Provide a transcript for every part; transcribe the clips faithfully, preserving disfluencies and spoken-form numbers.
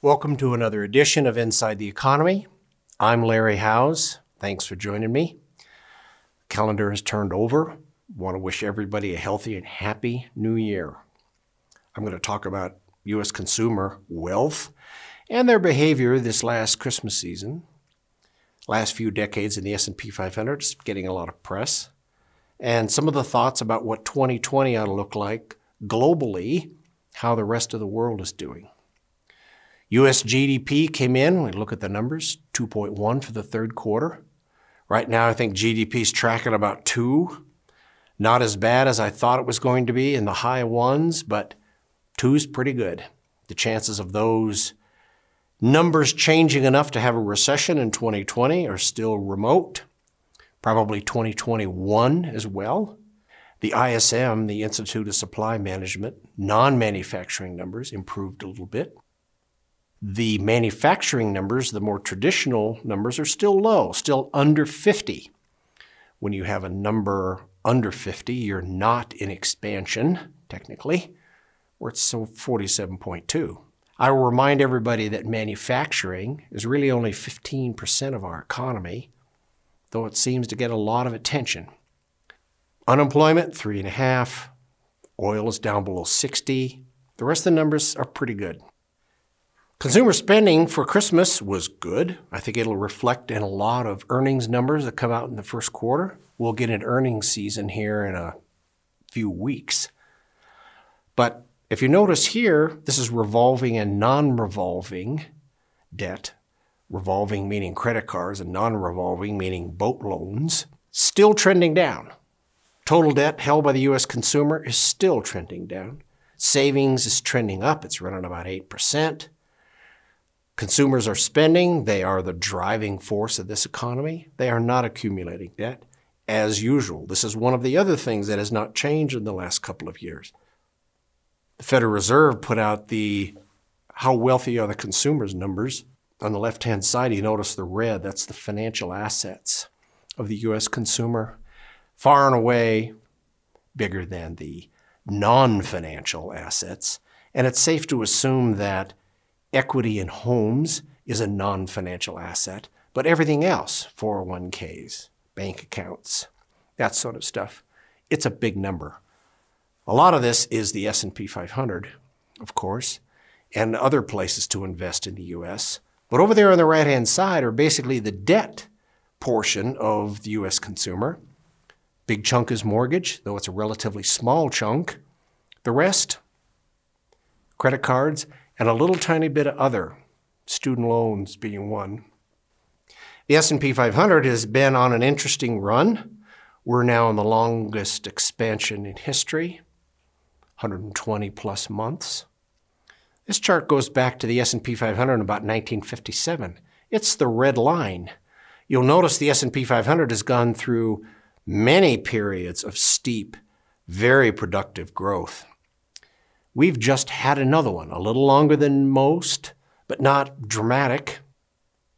Welcome to another edition of Inside the Economy. I'm Larry Howes. Thanks for joining me. The calendar has turned over. Want to wish everybody a healthy and happy new year. I'm going to talk about U S consumer wealth and their behavior this last Christmas season. Last few decades in the S and P five hundred is getting a lot of press. And some of the thoughts about what twenty twenty ought to look like globally, how the rest of the world is doing. U S G D P came in, we look at the numbers, two point one for the third quarter. Right now I think G D P's tracking about two. Not as bad as I thought it was going to be in the high ones, but two's pretty good. The chances of those numbers changing enough to have a recession in twenty twenty are still remote, probably twenty twenty-one as well. The I S M, the Institute of Supply Management, non-manufacturing numbers improved a little bit. The manufacturing numbers, the more traditional numbers, are still low, still under fifty. When you have a number under fifty, you're not in expansion, technically, or it's forty-seven point two. I will remind everybody that manufacturing is really only fifteen percent of our economy, though it seems to get a lot of attention. Unemployment, three and a half. Oil is down below sixty. The rest of the numbers are pretty good. Consumer spending for Christmas was good. I think it'll reflect in a lot of earnings numbers that come out in the first quarter. We'll get an earnings season here in a few weeks. But if you notice here, this is revolving and non-revolving debt. Revolving meaning credit cards and non-revolving meaning boat loans. Still trending down. Total debt held by the U S consumer is still trending down. Savings is trending up. It's running about eight percent. Consumers are spending. They are the driving force of this economy. They are not accumulating debt as usual. This is one of the other things that has not changed in the last couple of years. The Federal Reserve put out the how wealthy are the consumers numbers. On the left-hand side, you notice the red. That's the financial assets of the U S consumer. Far and away bigger than the non-financial assets. And it's safe to assume that equity in homes is a non-financial asset, but everything else, four oh one Ks, bank accounts, that sort of stuff, it's a big number. A lot of this is the S and P five hundred, of course, and other places to invest in the U S. But over there on the right-hand side are basically the debt portion of the U S consumer. Big chunk is mortgage, though it's a relatively small chunk. The rest, credit cards, and a little tiny bit of other, student loans being one. The S and P five hundred has been on an interesting run. We're now in the longest expansion in history, one hundred twenty plus months. This chart goes back to the S and P five hundred in about nineteen fifty-seven. It's the red line. You'll notice the S and P five hundred has gone through many periods of steep, very productive growth. We've just had another one, a little longer than most, but not dramatic.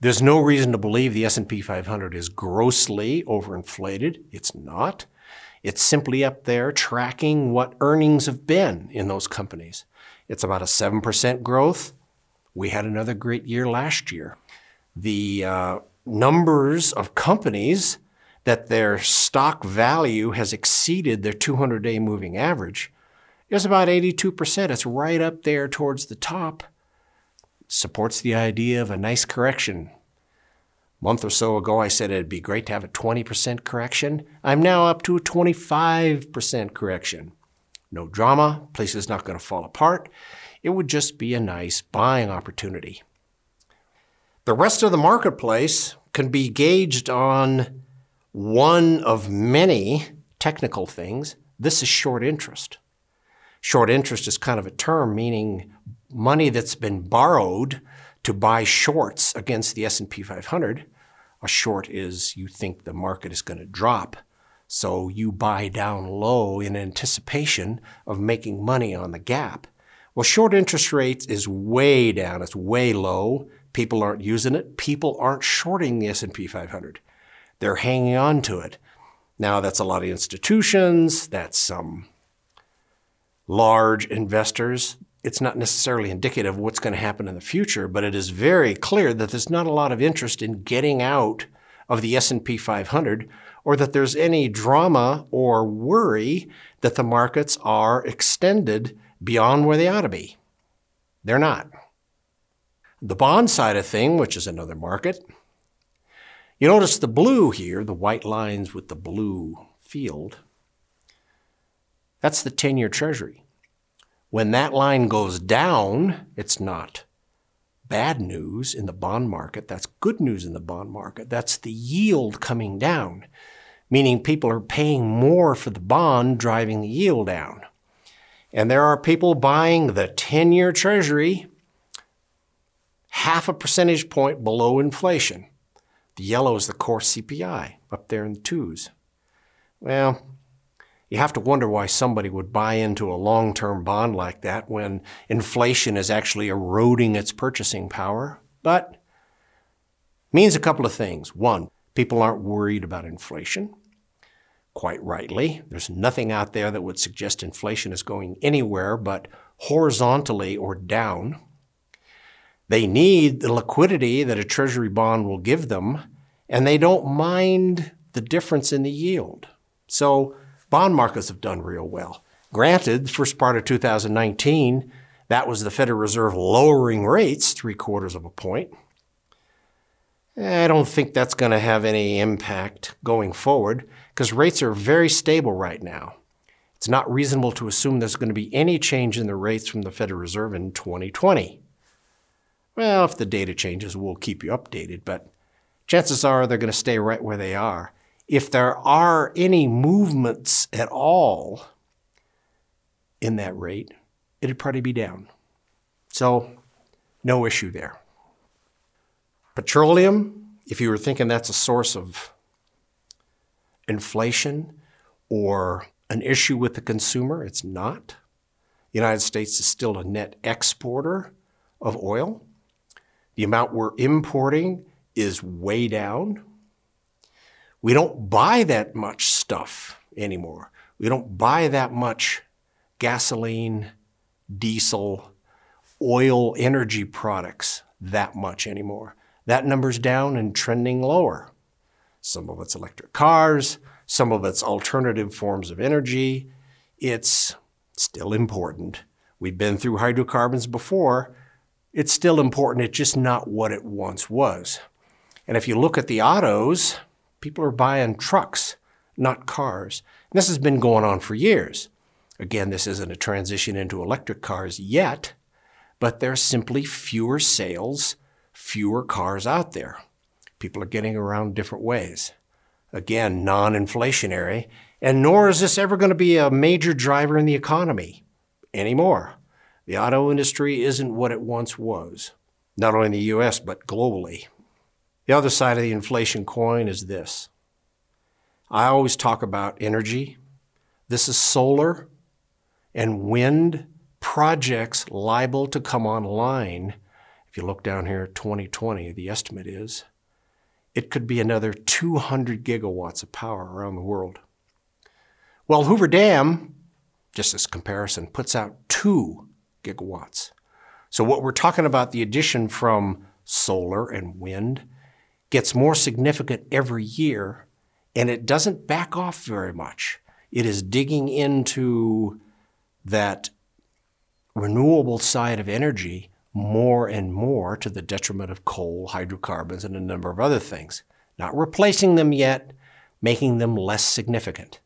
There's no reason to believe the S and P five hundred is grossly overinflated. It's not. It's simply up there tracking what earnings have been in those companies. It's about a seven percent growth. We had another great year last year. The uh, numbers of companies that their stock value has exceeded their two hundred day moving average, it's about eighty-two percent. It's right up there towards the top. Supports the idea of a nice correction. A month or so ago, I said it'd be great to have a twenty percent correction. I'm now up to a twenty-five percent correction. No drama. Place is not going to fall apart. It would just be a nice buying opportunity. The rest of the marketplace can be gauged on one of many technical things. This is short interest. Short interest is kind of a term meaning money that's been borrowed to buy shorts against the S and P five hundred. A short is you think the market is going to drop, so you buy down low in anticipation of making money on the gap. Well, short interest rates is way down. It's way low. People aren't using it. People aren't shorting the S and P five hundred. They're hanging on to it. Now, that's a lot of institutions. That's some... Um, large investors, it's not necessarily indicative of what's going to happen in the future, but it is very clear that there's not a lot of interest in getting out of the S and P five hundred, or that there's any drama or worry that the markets are extended beyond where they ought to be. They're not. The bond side of thing, which is another market, you notice the blue here, the white lines with the blue field, that's the ten-year Treasury. When that line goes down, it's not bad news in the bond market. That's good news in the bond market. That's the yield coming down, meaning people are paying more for the bond, driving the yield down. And there are people buying the ten-year Treasury half a percentage point below inflation. The yellow is the core C P I up there in the twos. Well, you have to wonder why somebody would buy into a long-term bond like that when inflation is actually eroding its purchasing power. But it means a couple of things. One, people aren't worried about inflation, quite rightly. There's nothing out there that would suggest inflation is going anywhere but horizontally or down. They need the liquidity that a treasury bond will give them, and they don't mind the difference in the yield. So bond markets have done real well. Granted, the first part of two thousand nineteen, that was the Federal Reserve lowering rates three quarters of a point. I don't think that's going to have any impact going forward because rates are very stable right now. It's not reasonable to assume there's going to be any change in the rates from the Federal Reserve in twenty twenty. Well, if the data changes, we'll keep you updated, but chances are they're going to stay right where they are. If there are any movements at all in that rate, it'd probably be down. So no issue there. Petroleum, if you were thinking that's a source of inflation or an issue with the consumer, it's not. The United States is still a net exporter of oil. The amount we're importing is way down. We don't buy that much stuff anymore. We don't buy that much gasoline, diesel, oil, energy products that much anymore. That number's down and trending lower. Some of it's electric cars, some of it's alternative forms of energy. It's still important. We've been through hydrocarbons before. It's still important. It's just not what it once was. And if you look at the autos, people are buying trucks, not cars. And this has been going on for years. Again, this isn't a transition into electric cars yet, but there are simply fewer sales, fewer cars out there. People are getting around different ways. Again, non-inflationary, and nor is this ever going to be a major driver in the economy anymore. The auto industry isn't what it once was, not only in the U S, but globally. The other side of the inflation coin is this. I always talk about energy. This is solar and wind projects liable to come online. If you look down here at twenty twenty, the estimate is, it could be another two hundred gigawatts of power around the world. Well, Hoover Dam, just as comparison, puts out two gigawatts. So what we're talking about, the addition from solar and wind, gets more significant every year, and it doesn't back off very much. It is digging into that renewable side of energy more and more to the detriment of coal, hydrocarbons, and a number of other things. Not replacing them yet, making them less significant.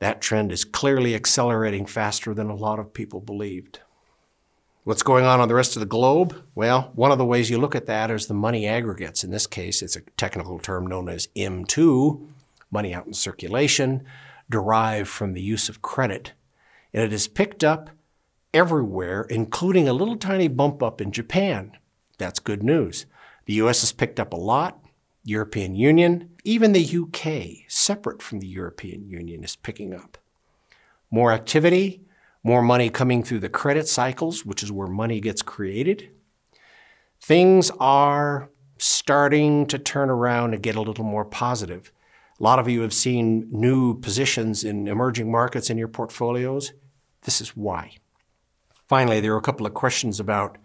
That trend is clearly accelerating faster than a lot of people believed. What's going on on the rest of the globe? Well, one of the ways you look at that is the money aggregates. In this case, it's a technical term known as M two, money out in circulation, derived from the use of credit. And it is picked up everywhere, including a little tiny bump up in Japan. That's good news. The U S has picked up a lot. European Union, even the U K, separate from the European Union, is picking up. More activity. More money coming through the credit cycles, which is where money gets created. Things are starting to turn around and get a little more positive. A lot of you have seen new positions in emerging markets in your portfolios. This is why. Finally, there were a couple of questions about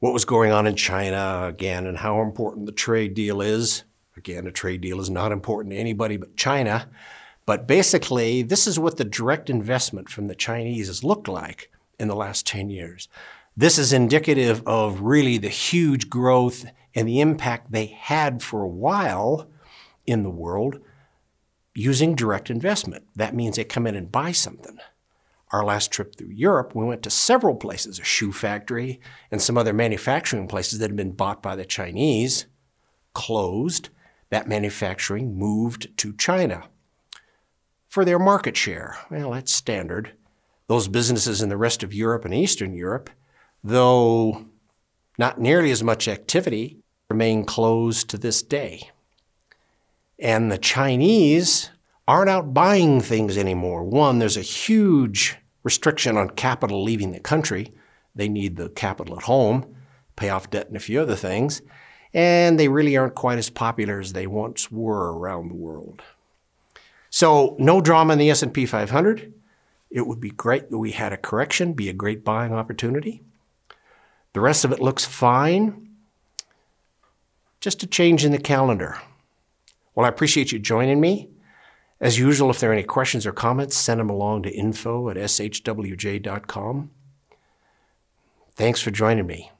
what was going on in China again and how important the trade deal is. Again, a trade deal is not important to anybody but China. But basically, this is what the direct investment from the Chinese has looked like in the last ten years. This is indicative of really the huge growth and the impact they had for a while in the world using direct investment. That means they come in and buy something. Our last trip through Europe, we went to several places, a shoe factory and some other manufacturing places that had been bought by the Chinese, closed. That manufacturing moved to China for their market share. Well, that's standard. Those businesses in the rest of Europe and Eastern Europe, though not nearly as much activity, remain closed to this day. And the Chinese aren't out buying things anymore. One, there's a huge restriction on capital leaving the country. They need the capital at home, pay off debt and a few other things. And they really aren't quite as popular as they once were around the world. So no drama in the S and P five hundred. It would be great that we had a correction, be a great buying opportunity. The rest of it looks fine. Just a change in the calendar. Well, I appreciate you joining me. As usual, if there are any questions or comments, send them along to info at s h w j dot com. Thanks for joining me.